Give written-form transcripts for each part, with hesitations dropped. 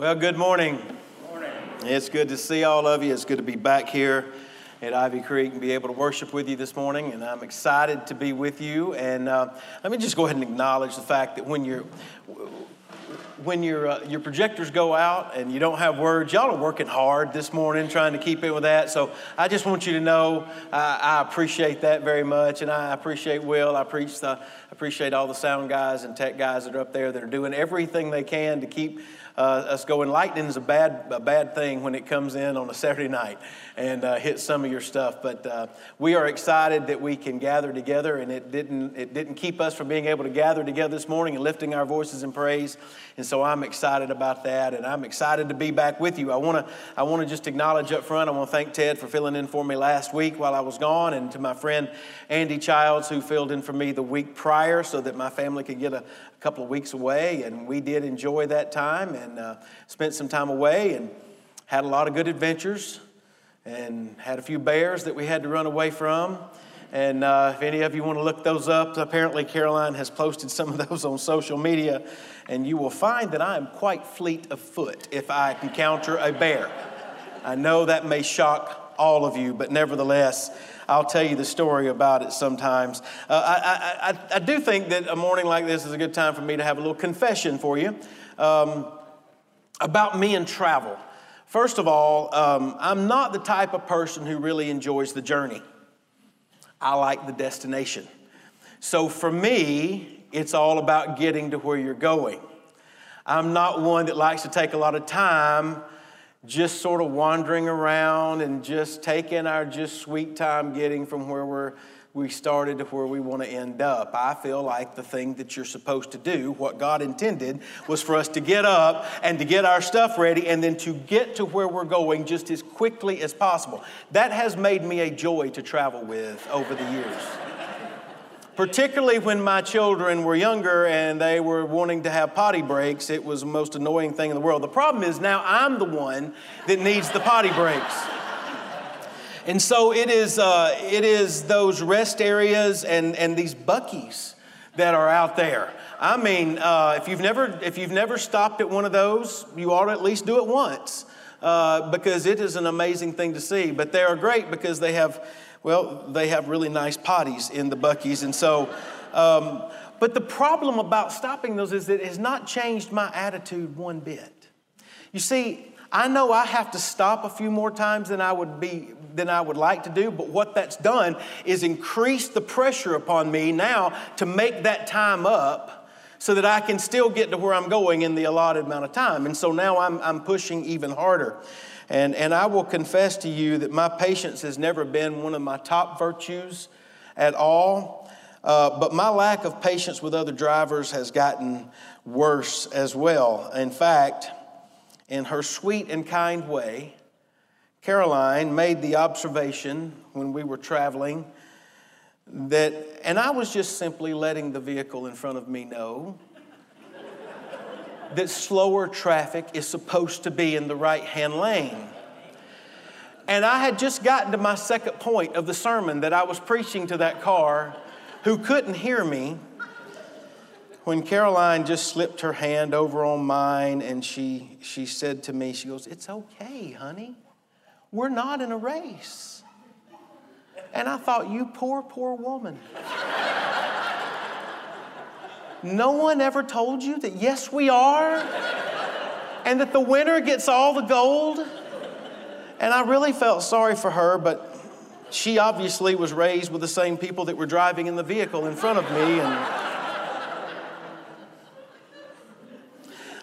Well, good morning. Good morning. It's good to see all of you. It's good to be back here at Ivy Creek and be able to worship with you this morning, and I'm excited to be with you. And let me just go ahead and acknowledge the fact that when your projectors go out and you don't have words, y'all are working hard this morning trying to keep in with that. So I just want you to know I appreciate that very much, and I appreciate Will. I appreciate all the sound guys and tech guys that are up there that are doing everything they can to keep us going. Lightning is a bad thing when it comes in on a Saturday night and hits some of your stuff. But we are excited that we can gather together, and it didn't keep us from being able to gather together this morning and lifting our voices in praise. And so I'm excited about that, and I'm excited to be back with you. I want to just acknowledge up front, I want to thank Ted for filling in for me last week while I was gone, and to my friend Andy Childs, who filled in for me the week prior so that my family could get a couple of weeks away. And we did enjoy that time and spent some time away and had a lot of good adventures and had a few bears that we had to run away from. And if any of you want to look those up, apparently Caroline has posted some of those on social media, and you will find that I am quite fleet of foot if I encounter a bear. I know that may shock all of you, but nevertheless, I'll tell you the story about it sometimes. I do think that a morning like this is a good time for me to have a little confession for you about me and travel. First of all, I'm not the type of person who really enjoys the journey. I like the destination. So for me, it's all about getting to where you're going. I'm not one that likes to take a lot of time just sort of wandering around and just taking our just sweet time getting from where we started to where we want to end up. I feel like the thing that you're supposed to do, what God intended, was for us to get up and to get our stuff ready and then to get to where we're going just as quickly as possible. That has made me a joy to travel with over the years. Particularly when my children were younger and they were wanting to have potty breaks, it was the most annoying thing in the world. The problem is now I'm the one that needs the potty breaks. And so it is those rest areas and these Buc-ee's that are out there. I mean, if you've never stopped at one of those, you ought to at least do it once because it is an amazing thing to see. But they are great because they have. Well, they have really nice potties in the Buc-ee's, and so, but the problem about stopping those is that it has not changed my attitude one bit. You see, I know I have to stop a few more times than I would like to do, but what that's done is increase the pressure upon me now to make that time up so that I can still get to where I'm going in the allotted amount of time. And so now I'm pushing even harder. And I will confess to you that my patience has never been one of my top virtues at all. But my lack of patience with other drivers has gotten worse as well. In fact, in her sweet and kind way, Caroline made the observation when we were traveling that, and I was just simply letting the vehicle in front of me know that slower traffic is supposed to be in the right-hand lane. And I had just gotten to my second point of the sermon that I was preaching to that car who couldn't hear me when Caroline just slipped her hand over on mine, and she said to me, she goes, "It's okay, honey. We're not in a race." And I thought, you poor, poor woman. No one ever told you that, yes, we are, and that the winner gets all the gold. And I really felt sorry for her, but she obviously was raised with the same people that were driving in the vehicle in front of me. And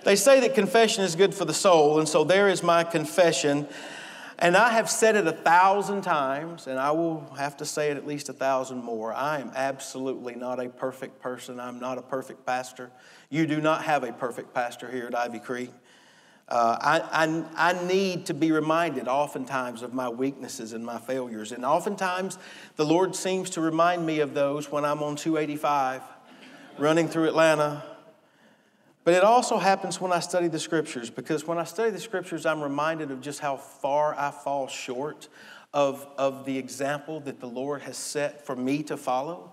they say that confession is good for the soul, and so there is my confession. And I have said it 1,000 times, and I will have to say it at least 1,000 more. I am absolutely not a perfect person. I'm not a perfect pastor. You do not have a perfect pastor here at Ivy Creek. I need to be reminded oftentimes of my weaknesses and my failures. And oftentimes, the Lord seems to remind me of those when I'm on 285 running through Atlanta. But it also happens when I study the Scriptures, because when I study the Scriptures, I'm reminded of just how far I fall short of the example that the Lord has set for me to follow.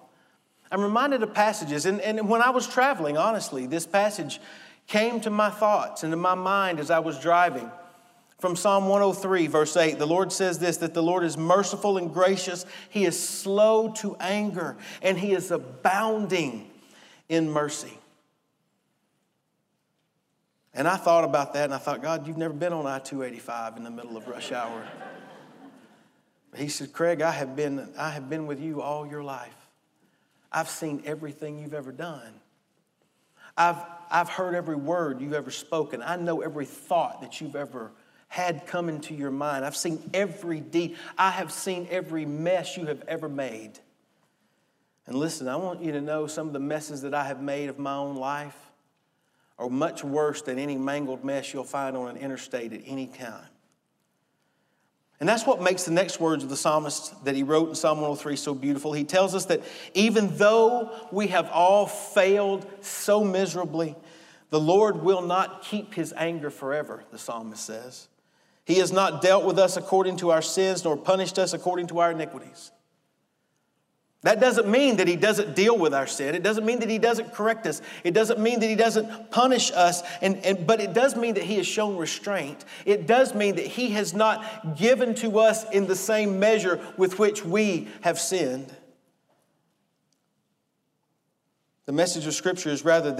I'm reminded of passages, and when I was traveling, honestly, this passage came to my thoughts and to my mind as I was driving. From Psalm 103, verse 8, the Lord says this, that the Lord is merciful and gracious. He is slow to anger, and he is abounding in mercy. And I thought about that, and I thought, God, you've never been on I-285 in the middle of rush hour. He said, Craig, I have been with you all your life. I've seen everything you've ever done. I've heard every word you've ever spoken. I know every thought that you've ever had come into your mind. I've seen every deed. I have seen every mess you have ever made. And listen, I want you to know some of the messes that I have made of my own life are much worse than any mangled mess you'll find on an interstate at any time. And that's what makes the next words of the psalmist that he wrote in Psalm 103 so beautiful. He tells us that even though we have all failed so miserably, the Lord will not keep his anger forever, the psalmist says. He has not dealt with us according to our sins, nor punished us according to our iniquities. That doesn't mean that he doesn't deal with our sin. It doesn't mean that he doesn't correct us. It doesn't mean that he doesn't punish us. But it does mean that he has shown restraint. It does mean that he has not given to us in the same measure with which we have sinned. The message of Scripture is rather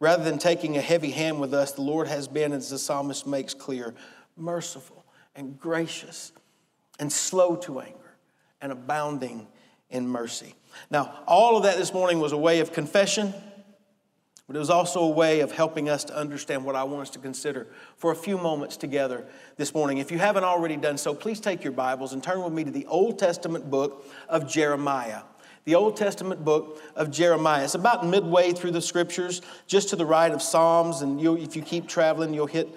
than taking a heavy hand with us, the Lord has been, as the psalmist makes clear, merciful and gracious and slow to anger and abounding in mercy. Now, all of that this morning was a way of confession, but it was also a way of helping us to understand what I want us to consider for a few moments together this morning. If you haven't already done so, please take your Bibles and turn with me to the Old Testament book of Jeremiah. The Old Testament book of Jeremiah. It's about midway through the Scriptures, just to the right of Psalms, and if you keep traveling, you'll hit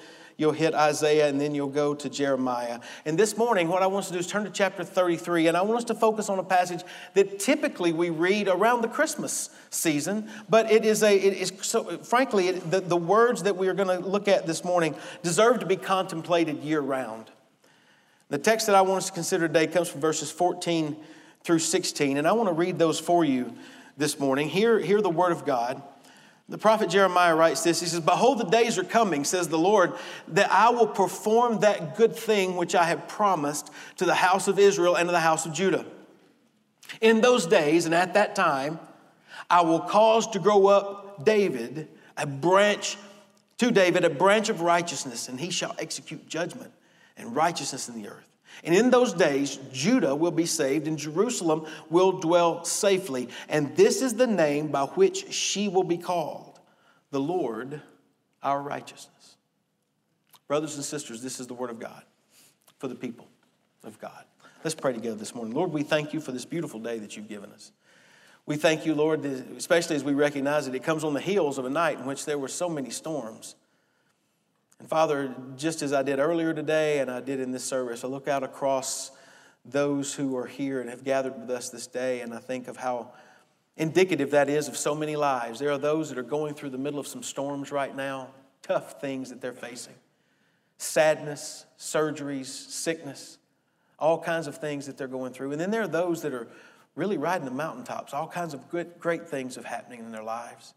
Isaiah, and then you'll go to Jeremiah. And this morning, what I want us to do is turn to chapter 33, and I want us to focus on a passage that typically we read around the Christmas season, but the words that we are going to look at this morning deserve to be contemplated year-round. The text that I want us to consider today comes from verses 14 through 16, and I want to read those for you this morning. Hear the word of God. The prophet Jeremiah writes this. He says, "Behold, the days are coming, says the Lord, that I will perform that good thing which I have promised to the house of Israel and to the house of Judah. In those days and at that time, I will cause to grow up a branch of righteousness, and he shall execute judgment and righteousness in the earth. And in those days, Judah will be saved, and Jerusalem will dwell safely. And this is the name by which she will be called, the Lord, our righteousness." Brothers and sisters, this is the word of God for the people of God. Let's pray together this morning. Lord, we thank you for this beautiful day that you've given us. We thank you, Lord, especially as we recognize that it comes on the heels of a night in which there were so many storms. And Father, just as I did earlier today and I did in this service, I look out across those who are here and have gathered with us this day, and I think of how indicative that is of so many lives. There are those that are going through the middle of some storms right now, tough things that they're facing. Sadness, surgeries, sickness, all kinds of things that they're going through. And then there are those that are really riding the mountaintops. All kinds of good, great things are happening in their lives.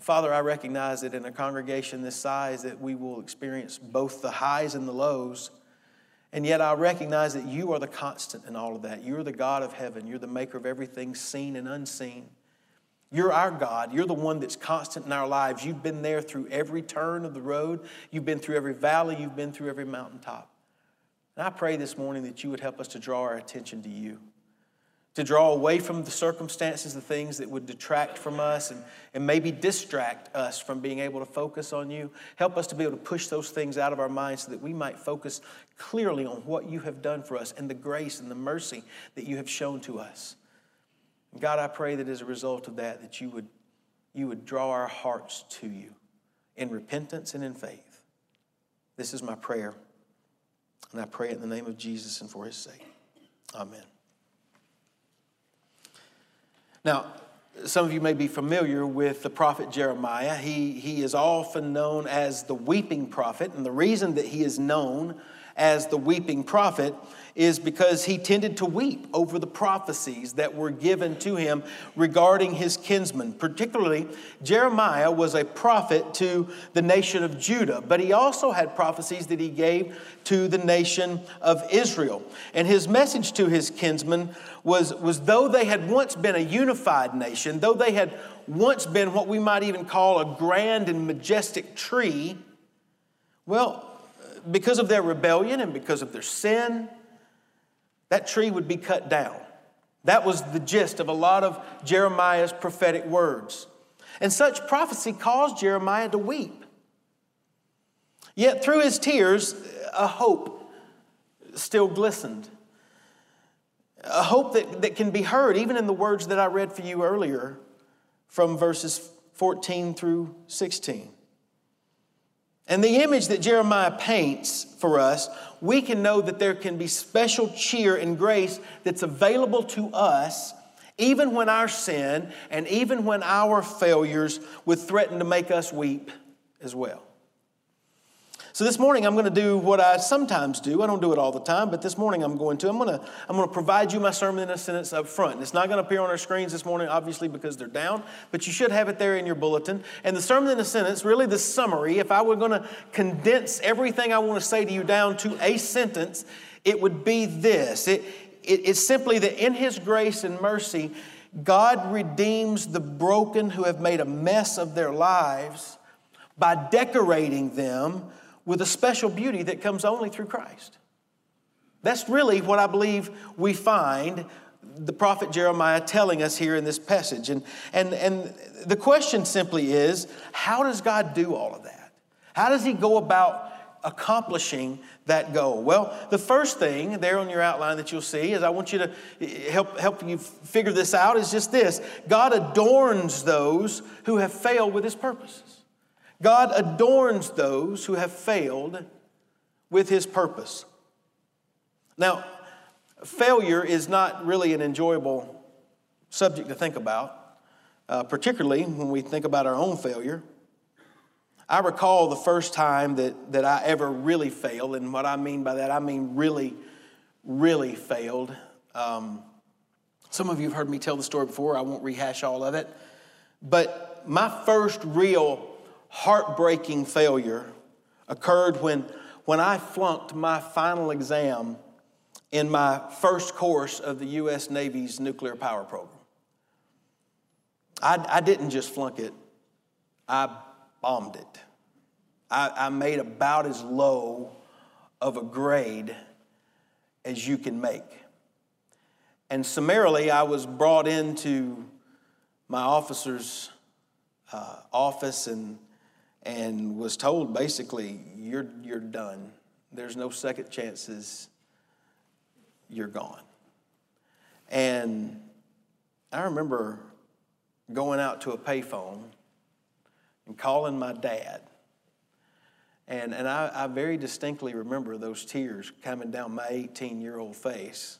Father, I recognize that in a congregation this size that we will experience both the highs and the lows, and yet I recognize that you are the constant in all of that. You're the God of heaven. You're the maker of everything seen and unseen. You're our God. You're the one that's constant in our lives. You've been there through every turn of the road. You've been through every valley. You've been through every mountaintop. And I pray this morning that you would help us to draw our attention to you, to draw away from the circumstances, the things that would detract from us and maybe distract us from being able to focus on you. Help us to be able to push those things out of our minds so that we might focus clearly on what you have done for us and the grace and the mercy that you have shown to us. God, I pray that as a result of that you would draw our hearts to you in repentance and in faith. This is my prayer, and I pray it in the name of Jesus and for his sake. Amen. Now, some of you may be familiar with the prophet Jeremiah. He is often known as the weeping prophet, and the reason that he is known as the weeping prophet is because he tended to weep over the prophecies that were given to him regarding his kinsmen. Particularly, Jeremiah was a prophet to the nation of Judah, but he also had prophecies that he gave to the nation of Israel. And his message to his kinsmen was though they had once been a unified nation, though they had once been what we might even call a grand and majestic tree, well, because of their rebellion and because of their sin, that tree would be cut down. That was the gist of a lot of Jeremiah's prophetic words. And such prophecy caused Jeremiah to weep. Yet through his tears, a hope still glistened. A hope that can be heard even in the words that I read for you earlier from verses 14 through 16. And the image that Jeremiah paints for us, we can know that there can be special cheer and grace that's available to us even when our sin and even when our failures would threaten to make us weep as well. So this morning I'm going to do what I sometimes do. I don't do it all the time, but this morning I'm going to provide you my sermon in a sentence up front. And it's not going to appear on our screens this morning, obviously, because they're down, but you should have it there in your bulletin. And the sermon in a sentence, really the summary, if I were going to condense everything I want to say to you down to a sentence, it would be this. It's simply that in His grace and mercy, God redeems the broken who have made a mess of their lives by decorating them with a special beauty that comes only through Christ. That's really what I believe we find the prophet Jeremiah telling us here in this passage. And the question simply is, how does God do all of that? How does He go about accomplishing that goal? Well, the first thing there on your outline that you'll see is I want you to help you figure this out is just this. God adorns those who have failed with His purposes. God adorns those who have failed with His purpose. Now, failure is not really an enjoyable subject to think about, particularly when we think about our own failure. I recall the first time that I ever really failed, and what I mean by that, I mean really, really failed. Some of you have heard me tell the story before. I won't rehash all of it. But my first real heartbreaking failure occurred when I flunked my final exam in my first course of the U.S. Navy's nuclear power program. I didn't just flunk it. I bombed it. I made about as low of a grade as you can make. And summarily, I was brought into my officer's office and was told, basically, you're done. There's no second chances. You're gone. And I remember going out to a payphone and calling my dad. And I very distinctly remember those tears coming down my 18-year-old face.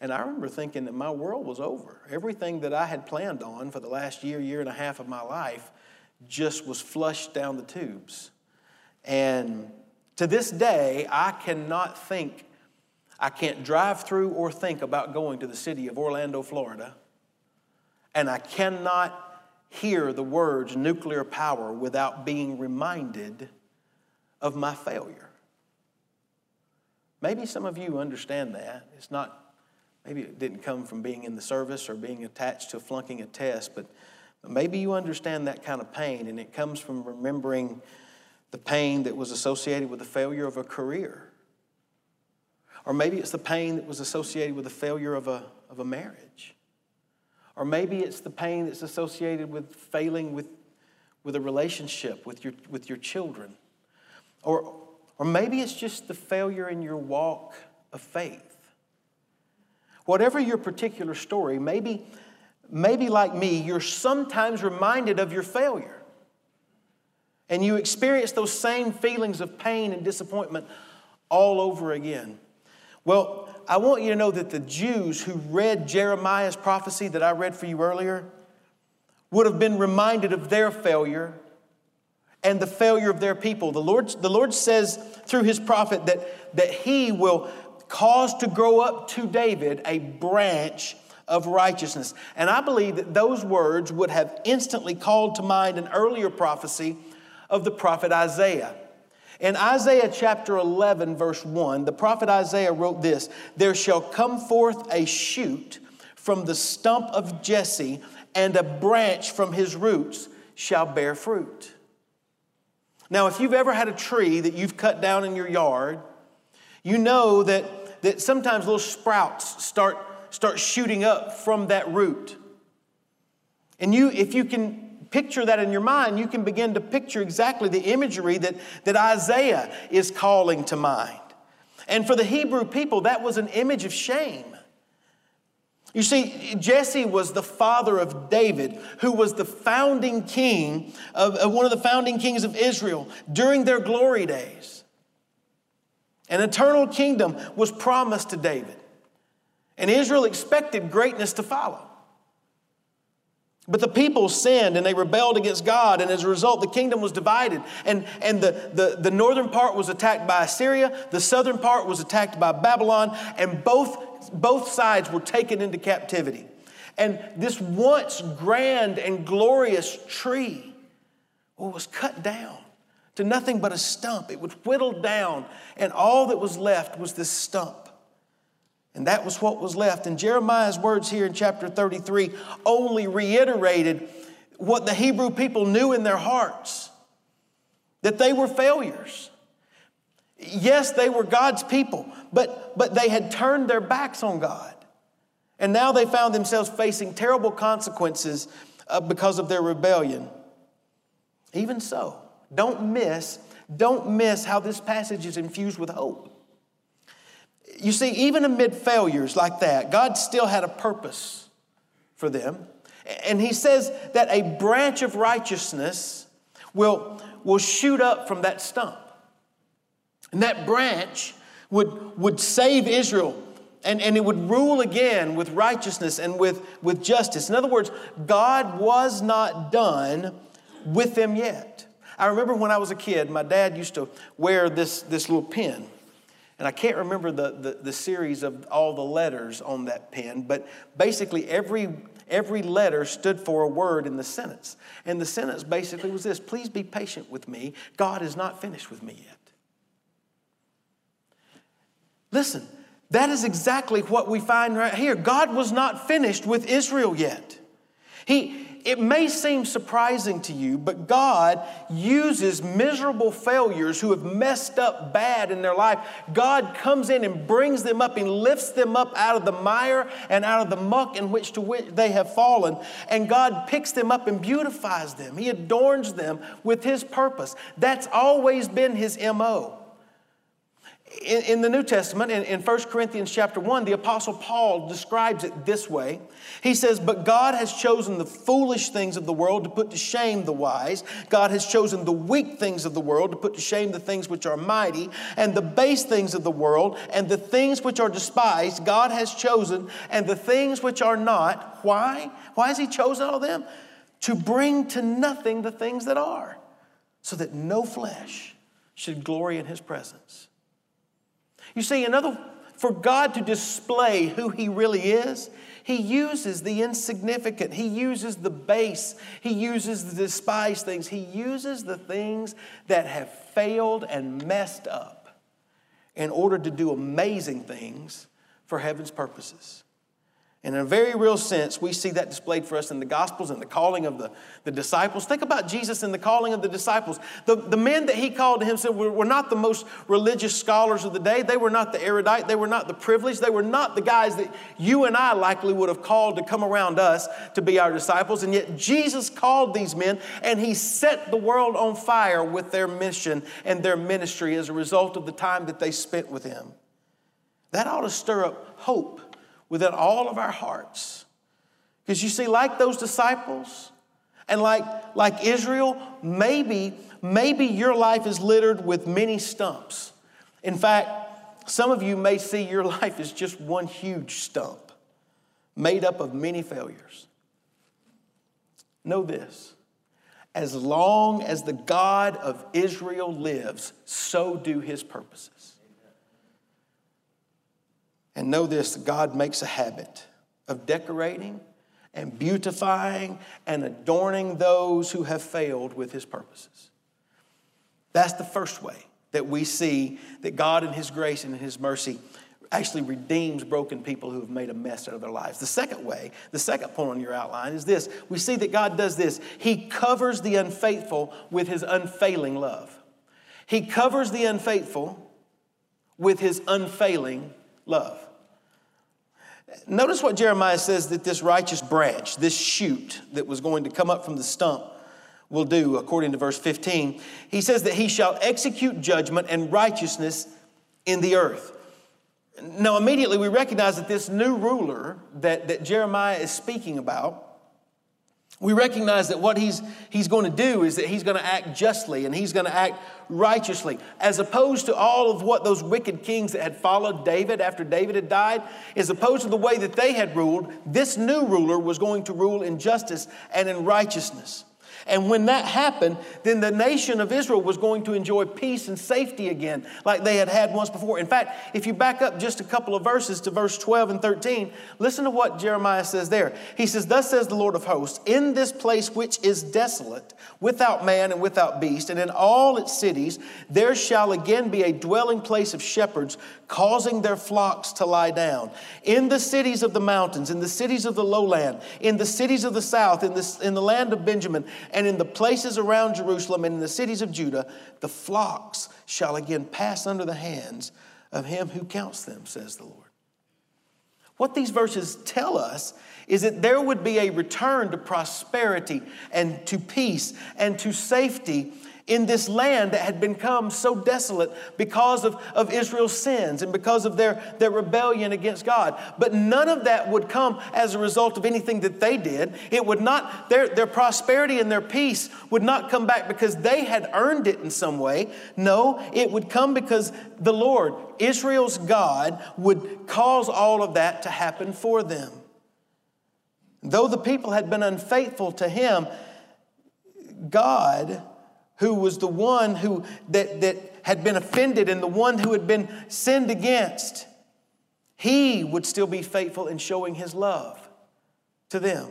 And I remember thinking that my world was over. Everything that I had planned on for the last year and a half of my life just was flushed down the tubes. And to this day, I can't drive through or think about going to the city of Orlando, Florida, and I cannot hear the words nuclear power without being reminded of my failure. Maybe some of you understand that. Maybe it didn't come from being in the service or being attached to flunking a test, but maybe you understand that kind of pain, and it comes from remembering the pain that was associated with the failure of a career. Or maybe it's the pain that was associated with the failure of a marriage. Or maybe it's the pain that's associated with failing with a relationship with your children. Or maybe it's just the failure in your walk of faith. Whatever your particular story, maybe like me, you're sometimes reminded of your failure. And you experience those same feelings of pain and disappointment all over again. Well, I want you to know that the Jews who read Jeremiah's prophecy that I read for you earlier would have been reminded of their failure and the failure of their people. The Lord says through his prophet that he will cause to grow up to David a branch of righteousness. And I believe that those words would have instantly called to mind an earlier prophecy of the prophet Isaiah. In Isaiah chapter 11, verse 1, the prophet Isaiah wrote this: "There shall come forth a shoot from the stump of Jesse, and a branch from his roots shall bear fruit." Now, if you've ever had a tree that you've cut down in your yard, you know that sometimes little sprouts start shooting up from that root. And if you can picture that in your mind, you can begin to picture exactly the imagery that Isaiah is calling to mind. And for the Hebrew people, that was an image of shame. You see, Jesse was the father of David, who was the founding king of one of the founding kings of Israel during their glory days. An eternal kingdom was promised to David, and Israel expected greatness to follow. But the people sinned and they rebelled against God, and as a result, the kingdom was divided. And the northern part was attacked by Assyria, the southern part was attacked by Babylon, and both sides were taken into captivity. And this once grand and glorious tree was cut down to nothing but a stump. It was whittled down, and all that was left was this stump. And that was what was left. And Jeremiah's words here in chapter 33 only reiterated what the Hebrew people knew in their hearts, that they were failures. Yes, they were God's people, but they had turned their backs on God. And now they found themselves facing terrible consequences because of their rebellion. Even so, don't miss how this passage is infused with hope. You see, even amid failures like that, God still had a purpose for them. And he says that a branch of righteousness will shoot up from that stump. And that branch would save Israel, and it would rule again with righteousness and with justice. In other words, God was not done with them yet. I remember when I was a kid, my dad used to wear this little pin. And I can't remember the series of all the letters on that pin, but basically every letter stood for a word in the sentence. And the sentence basically was this: "Please be patient with me. God is not finished with me yet." Listen, that is exactly what we find right here. God was not finished with Israel yet. It may seem surprising to you, but God uses miserable failures who have messed up bad in their life. God comes in and brings them up and lifts them up out of the mire and out of the muck in which to which they have fallen. And God picks them up and beautifies them. He adorns them with his purpose. That's always been his MO. In the New Testament, in 1 Corinthians chapter 1, the Apostle Paul describes it this way. He says, "But God has chosen the foolish things of the world to put to shame the wise. God has chosen the weak things of the world to put to shame the things which are mighty, and the base things of the world, and the things which are despised, God has chosen, and the things which are not." Why? Why has he chosen all them? "To bring to nothing the things that are, so that no flesh should glory in his presence." You see, for God to display who he really is, he uses the insignificant, he uses the base, he uses the despised things, he uses the things that have failed and messed up in order to do amazing things for heaven's purposes. And in a very real sense, we see that displayed for us in the Gospels and the calling of the disciples. Think about Jesus and the calling of the disciples. The men that he called to himself were not the most religious scholars of the day. They were not the erudite. They were not the privileged. They were not the guys that you and I likely would have called to come around us to be our disciples. And yet Jesus called these men, and he set the world on fire with their mission and their ministry as a result of the time that they spent with him. That ought to stir up hope within all of our hearts. Because you see, like those disciples and like Israel, maybe your life is littered with many stumps. In fact, some of you may see your life as just one huge stump made up of many failures. Know this, as long as the God of Israel lives, so do his purposes. And know this, God makes a habit of decorating and beautifying and adorning those who have failed with his purposes. That's the first way that we see that God in his grace and in his mercy actually redeems broken people who have made a mess out of their lives. The second way, the second point on your outline is this. We see that God does this. He covers the unfaithful with his unfailing love. He covers the unfaithful with his unfailing love. Notice what Jeremiah says that this righteous branch, this shoot that was going to come up from the stump will do, according to verse 15. He says that he shall execute judgment and righteousness in the earth. Now, immediately we recognize that this new ruler that Jeremiah is speaking about, we recognize that what he's going to do is that he's going to act justly and he's going to act righteously, as opposed to all of what those wicked kings that had followed David after David had died, as opposed to the way that they had ruled, this new ruler was going to rule in justice and in righteousness. And when that happened, then the nation of Israel was going to enjoy peace and safety again, like they had had once before. In fact, if you back up just a couple of verses to verse 12 and 13, listen to what Jeremiah says there. He says, "Thus says the Lord of hosts, in this place which is desolate, without man and without beast, and in all its cities, there shall again be a dwelling place of shepherds, causing their flocks to lie down. In the cities of the mountains, in the cities of the lowland, in the cities of the south, in the land of Benjamin, and in the places around Jerusalem and in the cities of Judah, the flocks shall again pass under the hands of him who counts them, says the Lord." What these verses tell us is that there would be a return to prosperity and to peace and to safety in this land that had become so desolate because of Israel's sins and because of their rebellion against God. But none of that would come as a result of anything that they did. It would not, their prosperity and their peace would not come back because they had earned it in some way. No, it would come because the Lord, Israel's God, would cause all of that to happen for them. Though the people had been unfaithful to him, God, who was the one who that had been offended and the one who had been sinned against, he would still be faithful in showing his love to them.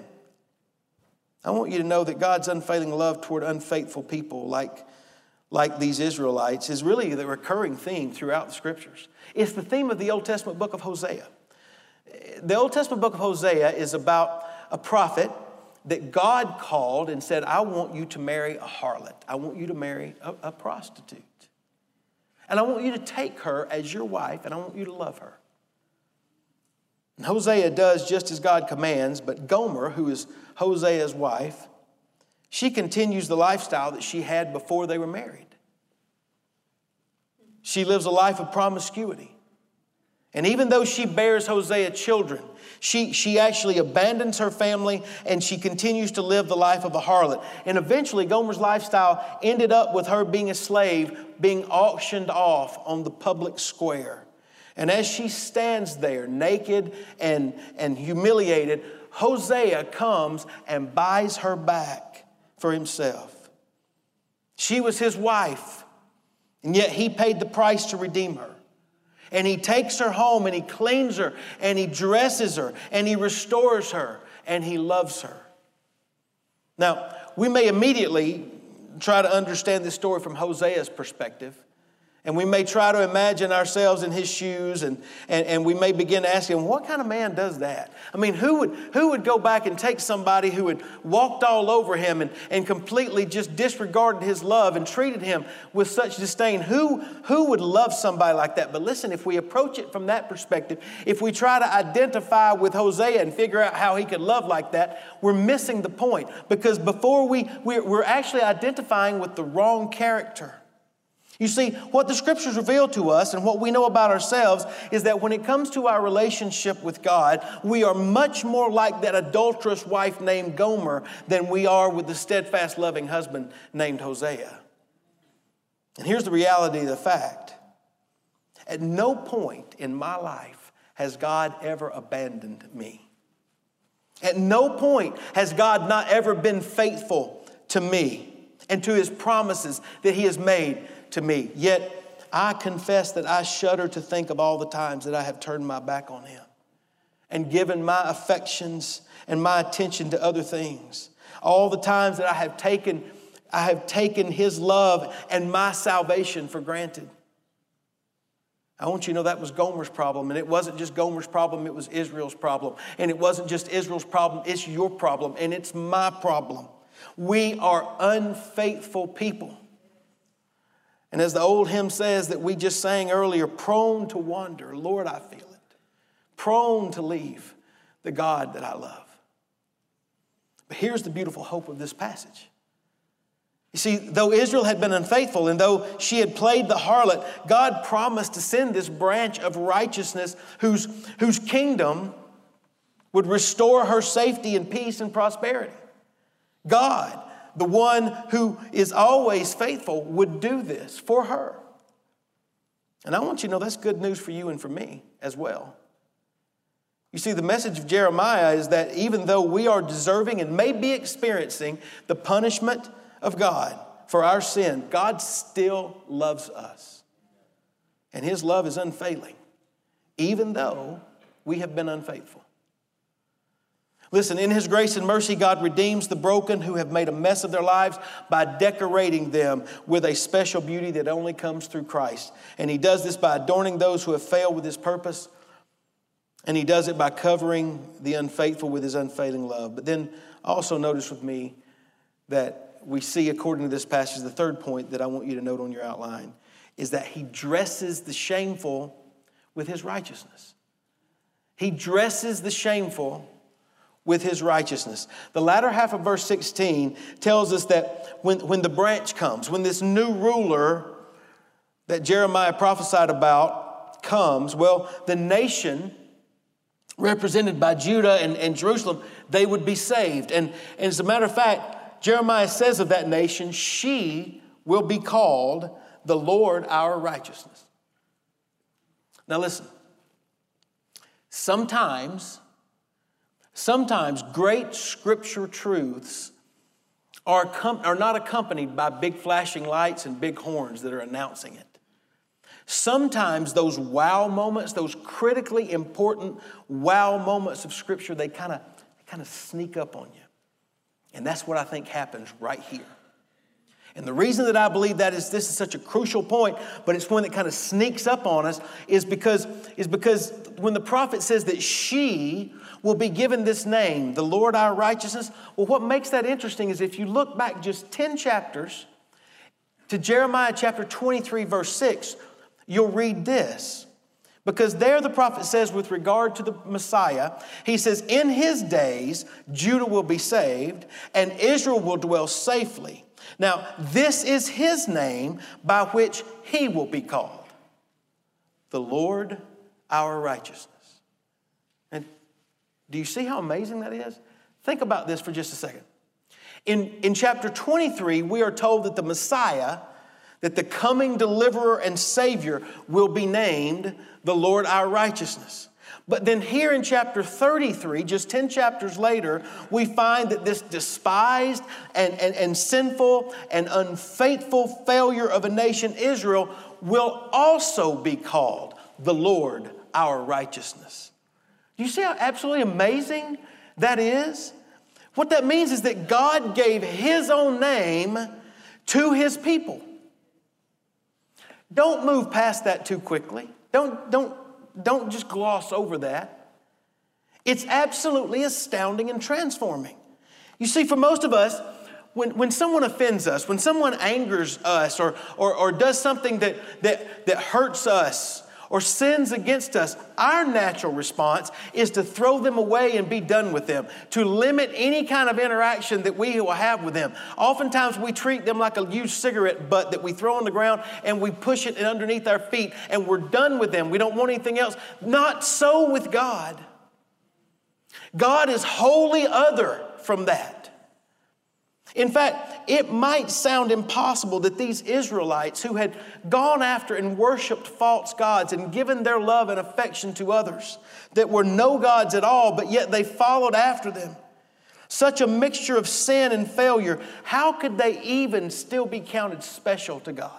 I want you to know that God's unfailing love toward unfaithful people like these Israelites is really the recurring theme throughout the Scriptures. It's the theme of the Old Testament book of Hosea. The Old Testament book of Hosea is about a prophet that God called and said, "I want you to marry a harlot. I want you to marry a prostitute. And I want you to take her as your wife, and I want you to love her." And Hosea does just as God commands, but Gomer, who is Hosea's wife, she continues the lifestyle that she had before they were married. She lives a life of promiscuity. And even though she bears Hosea children, she actually abandons her family and she continues to live the life of a harlot. And eventually Gomer's lifestyle ended up with her being a slave, being auctioned off on the public square. And as she stands there naked and humiliated, Hosea comes and buys her back for himself. She was his wife, and yet he paid the price to redeem her. And he takes her home and he cleans her and he dresses her and he restores her and he loves her. Now, we may immediately try to understand this story from Hosea's perspective. And we may try to imagine ourselves in his shoes and we may begin asking, what kind of man does that? I mean, who would go back and take somebody who had walked all over him and completely just disregarded his love and treated him with such disdain? Who would love somebody like that? But listen, if we approach it from that perspective, if we try to identify with Hosea and figure out how he could love like that, we're missing the point, because before we're actually identifying with the wrong character. You see, what the Scriptures reveal to us and what we know about ourselves is that when it comes to our relationship with God, we are much more like that adulterous wife named Gomer than we are with the steadfast, loving husband named Hosea. And here's the reality of the fact. At no point in my life has God ever abandoned me. At no point has God not ever been faithful to me. and to his promises that he has made to me. Yet I confess that I shudder to think of all the times that I have turned my back on him and given my affections and my attention to other things. All the times that I have taken his love and my salvation for granted. I want you to know that was Gomer's problem. And it wasn't just Gomer's problem, it was Israel's problem. And it wasn't just Israel's problem, it's your problem and it's my problem. We are unfaithful people. And as the old hymn says that we just sang earlier, prone to wander, Lord, I feel it. Prone to leave the God that I love. But here's the beautiful hope of this passage. You see, though Israel had been unfaithful and though she had played the harlot, God promised to send this branch of righteousness whose kingdom would restore her safety and peace and prosperity. God, the one who is always faithful, would do this for her. And I want you to know that's good news for you and for me as well. You see, the message of Jeremiah is that even though we are deserving and may be experiencing the punishment of God for our sin, God still loves us. And his love is unfailing, even though we have been unfaithful. Listen, in his grace and mercy, God redeems the broken who have made a mess of their lives by decorating them with a special beauty that only comes through Christ. And he does this by adorning those who have failed with his purpose. And he does it by covering the unfaithful with his unfailing love. But then also notice with me that we see, according to this passage, the third point that I want you to note on your outline is that he dresses the shameful with his righteousness. He dresses the shameful with his righteousness. The latter half of verse 16 tells us that when the branch comes, when this new ruler that Jeremiah prophesied about comes, well, the nation represented by Judah and Jerusalem, they would be saved. And as a matter of fact, Jeremiah says of that nation, she will be called the Lord our righteousness. Now listen, sometimes great scripture truths are not accompanied by big flashing lights and big horns that are announcing it. Sometimes those wow moments, those critically important wow moments of scripture, they kind of sneak up on you. And that's what I think happens right here. And the reason that I believe that is this is such a crucial point, but it's one that kind of sneaks up on us, is because when the prophet says that she will be given this name, the Lord our righteousness, well, what makes that interesting is if you look back just 10 chapters to Jeremiah chapter 23, verse 6, you'll read this. Because there the prophet says with regard to the Messiah, he says, in his days, Judah will be saved and Israel will dwell safely. Now, this is his name by which he will be called, the Lord our righteousness. And do you see how amazing that is? Think about this for just a second. In chapter 23, we are told that the Messiah, that the coming deliverer and savior, will be named the Lord our righteousness. But then here in chapter 33, just 10 chapters later, we find that this despised and sinful and unfaithful failure of a nation, Israel, will also be called the Lord our righteousness. You see how absolutely amazing that is? What that means is that God gave his own name to his people. Don't move past that too quickly. Don't just gloss over that. It's absolutely astounding and transforming. You see, for most of us, when someone offends us, when someone angers us or does something that hurts us or sins against us, our natural response is to throw them away and be done with them, to limit any kind of interaction that we will have with them. Oftentimes we treat them like a used cigarette butt that we throw on the ground and we push it underneath our feet and we're done with them. We don't want anything else. Not so with God. God is wholly other from that. In fact, it might sound impossible that these Israelites who had gone after and worshiped false gods and given their love and affection to others that were no gods at all, but yet they followed after them, Such a mixture of sin and failure, how could they even still be counted special to God?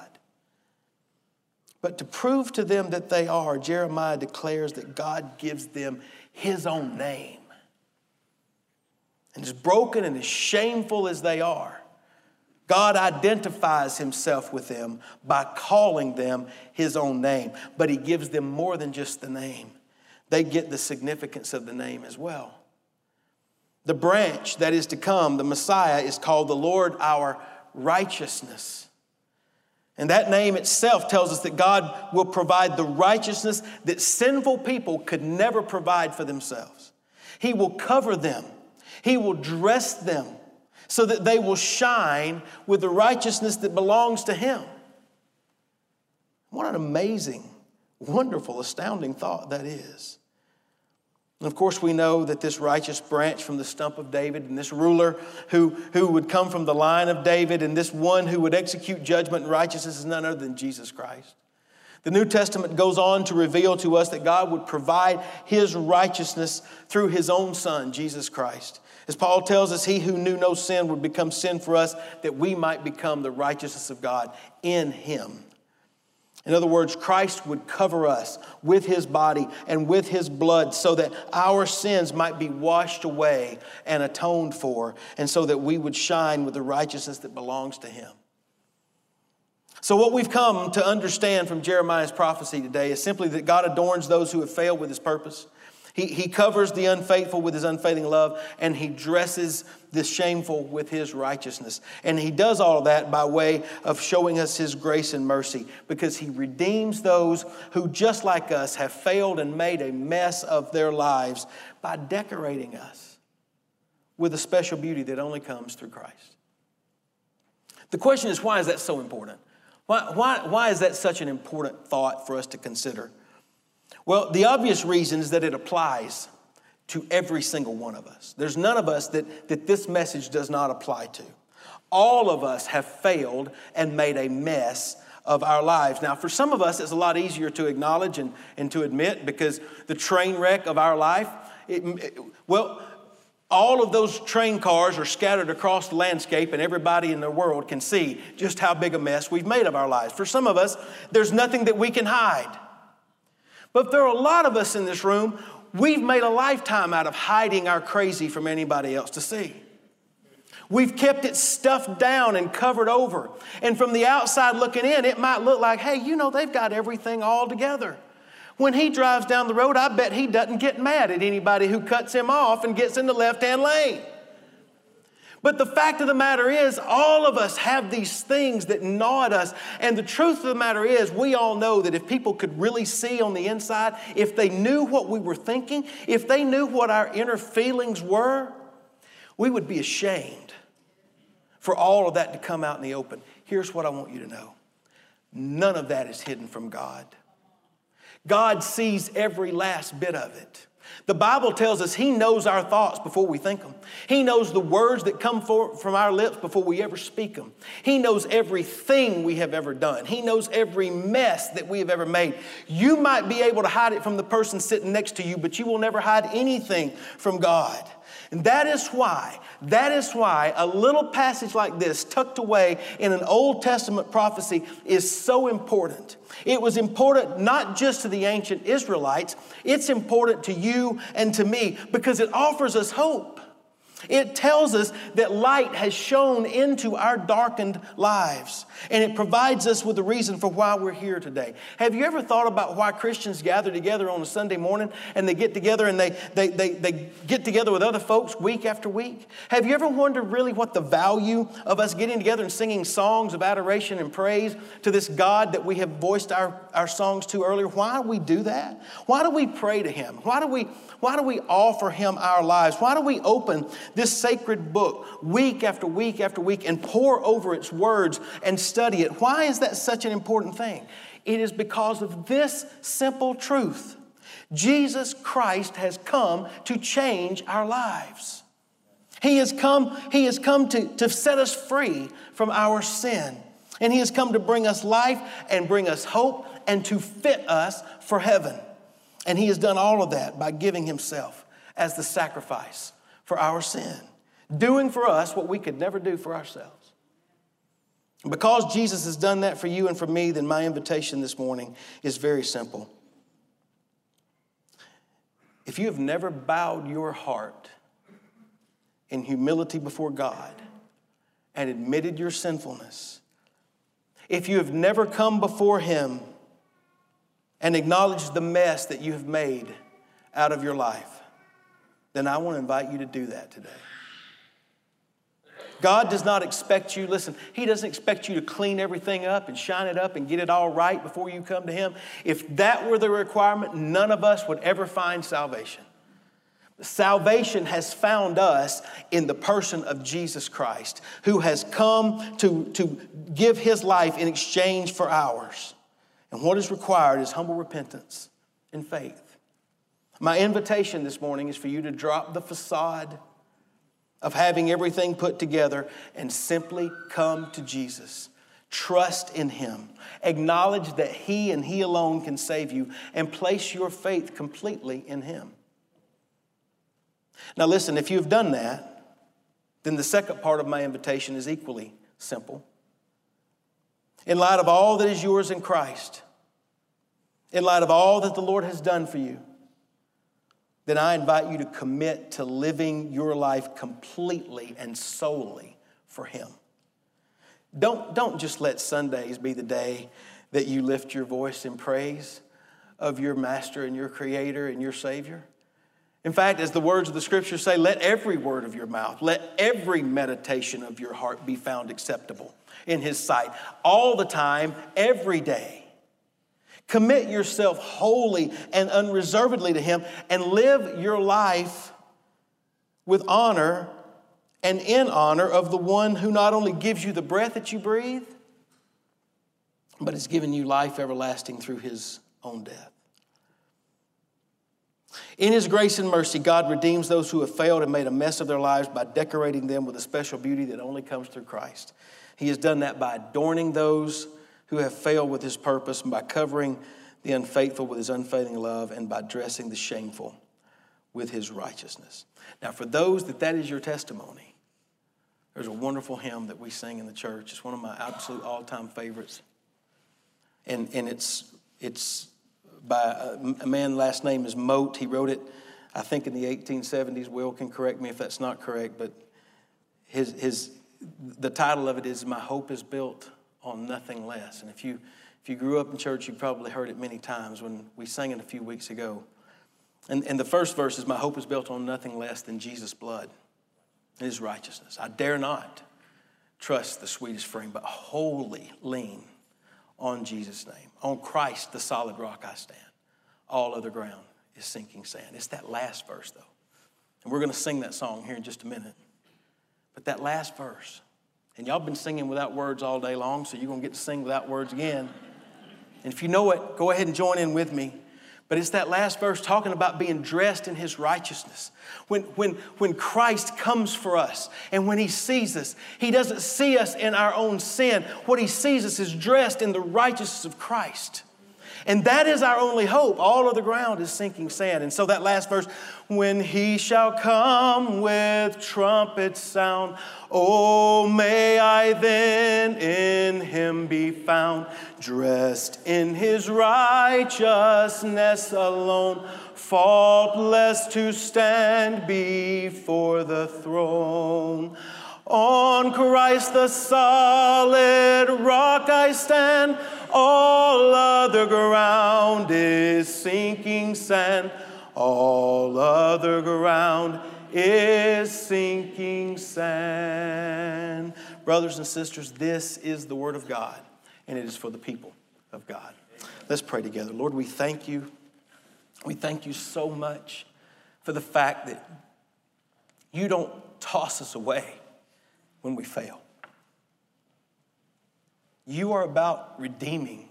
But to prove to them that they are, Jeremiah declares that God gives them his own name. And as broken and as shameful as they are, God identifies himself with them by calling them his own name. But he gives them more than just the name. They get the significance of the name as well. The branch that is to come, the Messiah, is called the Lord our righteousness. And that name itself tells us that God will provide the righteousness that sinful people could never provide for themselves. He will cover them. He will dress them so that they will shine with the righteousness that belongs to him. What an amazing, wonderful, astounding thought that is. And of course, we know that this righteous branch from the stump of David and this ruler who would come from the line of David and this one who would execute judgment and righteousness is none other than Jesus Christ. The New Testament goes on to reveal to us that God would provide his righteousness through his own son, Jesus Christ. As Paul tells us, he who knew no sin would become sin for us that we might become the righteousness of God in him. In other words, Christ would cover us with his body and with his blood so that our sins might be washed away and atoned for, and so that we would shine with the righteousness that belongs to him. So what we've come to understand from Jeremiah's prophecy today is simply that God adorns those who have failed with his purpose. He covers the unfaithful with his unfailing love, and he dresses the shameful with his righteousness. And he does all of that by way of showing us his grace and mercy, because he redeems those who, just like us, have failed and made a mess of their lives by decorating us with a special beauty that only comes through Christ. The question is, why is that so important? Why is that such an important thought for us to consider? Well, the obvious reason is that it applies to every single one of us. There's none of us that this message does not apply to. All of us have failed and made a mess of our lives. Now, for some of us, it's a lot easier to acknowledge and to admit, because the train wreck of our life, all of those train cars are scattered across the landscape, and everybody in the world can see just how big a mess we've made of our lives. For some of us, there's nothing that we can hide. But there are a lot of us in this room, we've made a lifetime out of hiding our crazy from anybody else to see. We've kept it stuffed down and covered over. And from the outside looking in, it might look like, hey, you know, they've got everything all together. When he drives down the road, I bet he doesn't get mad at anybody who cuts him off and gets in the left-hand lane. But the fact of the matter is, all of us have these things that gnaw at us. And the truth of the matter is, we all know that if people could really see on the inside, if they knew what we were thinking, if they knew what our inner feelings were, we would be ashamed for all of that to come out in the open. Here's what I want you to know. None of that is hidden from God. God sees every last bit of it. The Bible tells us he knows our thoughts before we think them. He knows the words that come from our lips before we ever speak them. He knows everything we have ever done. He knows every mess that we have ever made. You might be able to hide it from the person sitting next to you, but you will never hide anything from God. And that is why a little passage like this tucked away in an Old Testament prophecy is so important. It was important not just to the ancient Israelites, it's important to you and to me, because it offers us hope. It tells us that light has shone into our darkened lives, and it provides us with a reason for why we're here today. Have you ever thought about why Christians gather together on a Sunday morning, and they get together and they get together with other folks week after week? Have you ever wondered really what the value of us getting together and singing songs of adoration and praise to this God that we have voiced our songs to earlier? Why do we do that? Why do we pray to him? Why do we offer him our lives? Why do we open this sacred book week after week after week and pour over its words and study it? Why is that such an important thing? It is because of this simple truth. Jesus Christ has come to change our lives. He has come to set us free from our sin. And he has come to bring us life and bring us hope and to fit us for heaven. And he has done all of that by giving himself as the sacrifice for our sin. doing for us what we could never do for ourselves. Because Jesus has done that for you and for me, then my invitation this morning is very simple. If you have never bowed your heart in humility before God and admitted your sinfulness, if you have never come before Him and acknowledged the mess that you have made out of your life, then I want to invite you to do that today. God does not expect you, listen, He doesn't expect you to clean everything up and shine it up and get it all right before you come to Him. If that were the requirement, none of us would ever find salvation. Salvation has found us in the person of Jesus Christ, who has come to give His life in exchange for ours. And what is required is humble repentance and faith. My invitation this morning is for you to drop the facade of having everything put together and simply come to Jesus. Trust in Him. Acknowledge that He and He alone can save you, and place your faith completely in Him. Now listen, if you've done that, then the second part of my invitation is equally simple. In light of all that is yours in Christ, in light of all that the Lord has done for you, then I invite you to commit to living your life completely and solely for Him. Don't just let Sundays be the day that you lift your voice in praise of your Master and your Creator and your Savior. In fact, as the words of the Scripture say, let every word of your mouth, let every meditation of your heart be found acceptable in His sight, all the time, every day. Commit yourself wholly and unreservedly to Him, and live your life with honor and in honor of the one who not only gives you the breath that you breathe, but has given you life everlasting through His own death. In His grace and mercy, God redeems those who have failed and made a mess of their lives by decorating them with a special beauty that only comes through Christ. He has done that by adorning those who have failed with His purpose, and by covering the unfaithful with His unfailing love, and by dressing the shameful with His righteousness. Now, for those that is your testimony, there's a wonderful hymn that we sing in the church. It's one of my absolute all-time favorites. And it's by a man, last name is Mote. He wrote it, I think, in the 1870s. Will can correct me if that's not correct, but the title of it is "My Hope Is Built on Nothing Less." And if you grew up in church, you've probably heard it many times. When we sang it a few weeks ago, and the first verse is, "My hope is built on nothing less than Jesus' blood and His righteousness. I dare not trust the sweetest frame, but wholly lean on Jesus' name. On Christ, the solid rock, I stand. All other ground is sinking sand." It's that last verse, though. And we're going to sing that song here in just a minute. But that last verse, and y'all been singing without words all day long, so you're going to get to sing without words again. And if you know it, go ahead and join in with me. But it's that last verse talking about being dressed in His righteousness. When Christ comes for us and when He sees us, He doesn't see us in our own sin. What He sees us is dressed in the righteousness of Christ. And that is our only hope. All of the ground is sinking sand. And so that last verse, when He shall come with trumpet sound, oh, may I then in Him be found, dressed in His righteousness alone, faultless to stand before the throne. On Christ the solid rock I stand, all other ground is sinking sand. All other ground is sinking sand. Brothers and sisters, this is the Word of God, and it is for the people of God. Let's pray together. Lord, we thank You. We thank You so much for the fact that You don't toss us away when we fail. You are about redeeming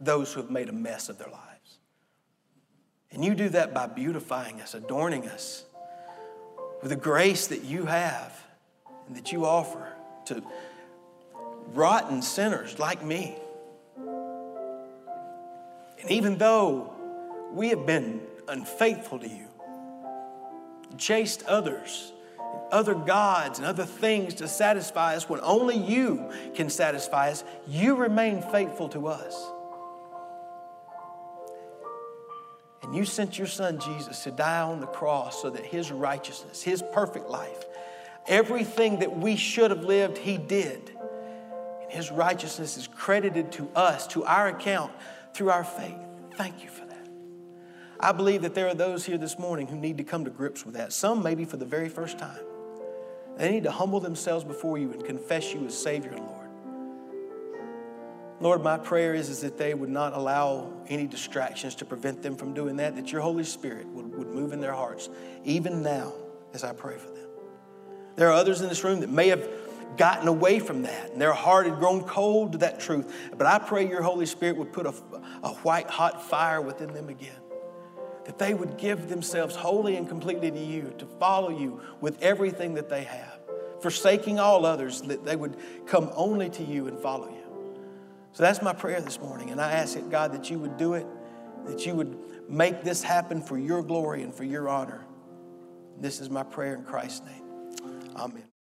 those who have made a mess of their lives. And You do that by beautifying us, adorning us with the grace that You have and that You offer to rotten sinners like me. And even though we have been unfaithful to You, chased others, other gods and other things to satisfy us when only you can satisfy us. You remain faithful to us. And you sent your son Jesus to die on the cross so that his righteousness, his perfect life, everything that we should have lived, he did. And his righteousness is credited to us, to our account, through our faith. Thank you for that. I believe that there are those here this morning who need to come to grips with that. Some maybe for the very first time. They need to humble themselves before you and confess you as Savior and Lord. Lord, my prayer is that they would not allow any distractions to prevent them from doing that, that your Holy Spirit would move in their hearts, even now as I pray for them. There are others in this room that may have gotten away from that, and their heart had grown cold to that truth. But I pray your Holy Spirit would put a white-hot fire within them again, that they would give themselves wholly and completely to you, to follow you with everything that they have, forsaking all others, that they would come only to you and follow you. So that's my prayer this morning, and I ask it, God, that you would do it, that you would make this happen for your glory and for your honor. This is my prayer in Christ's name. Amen.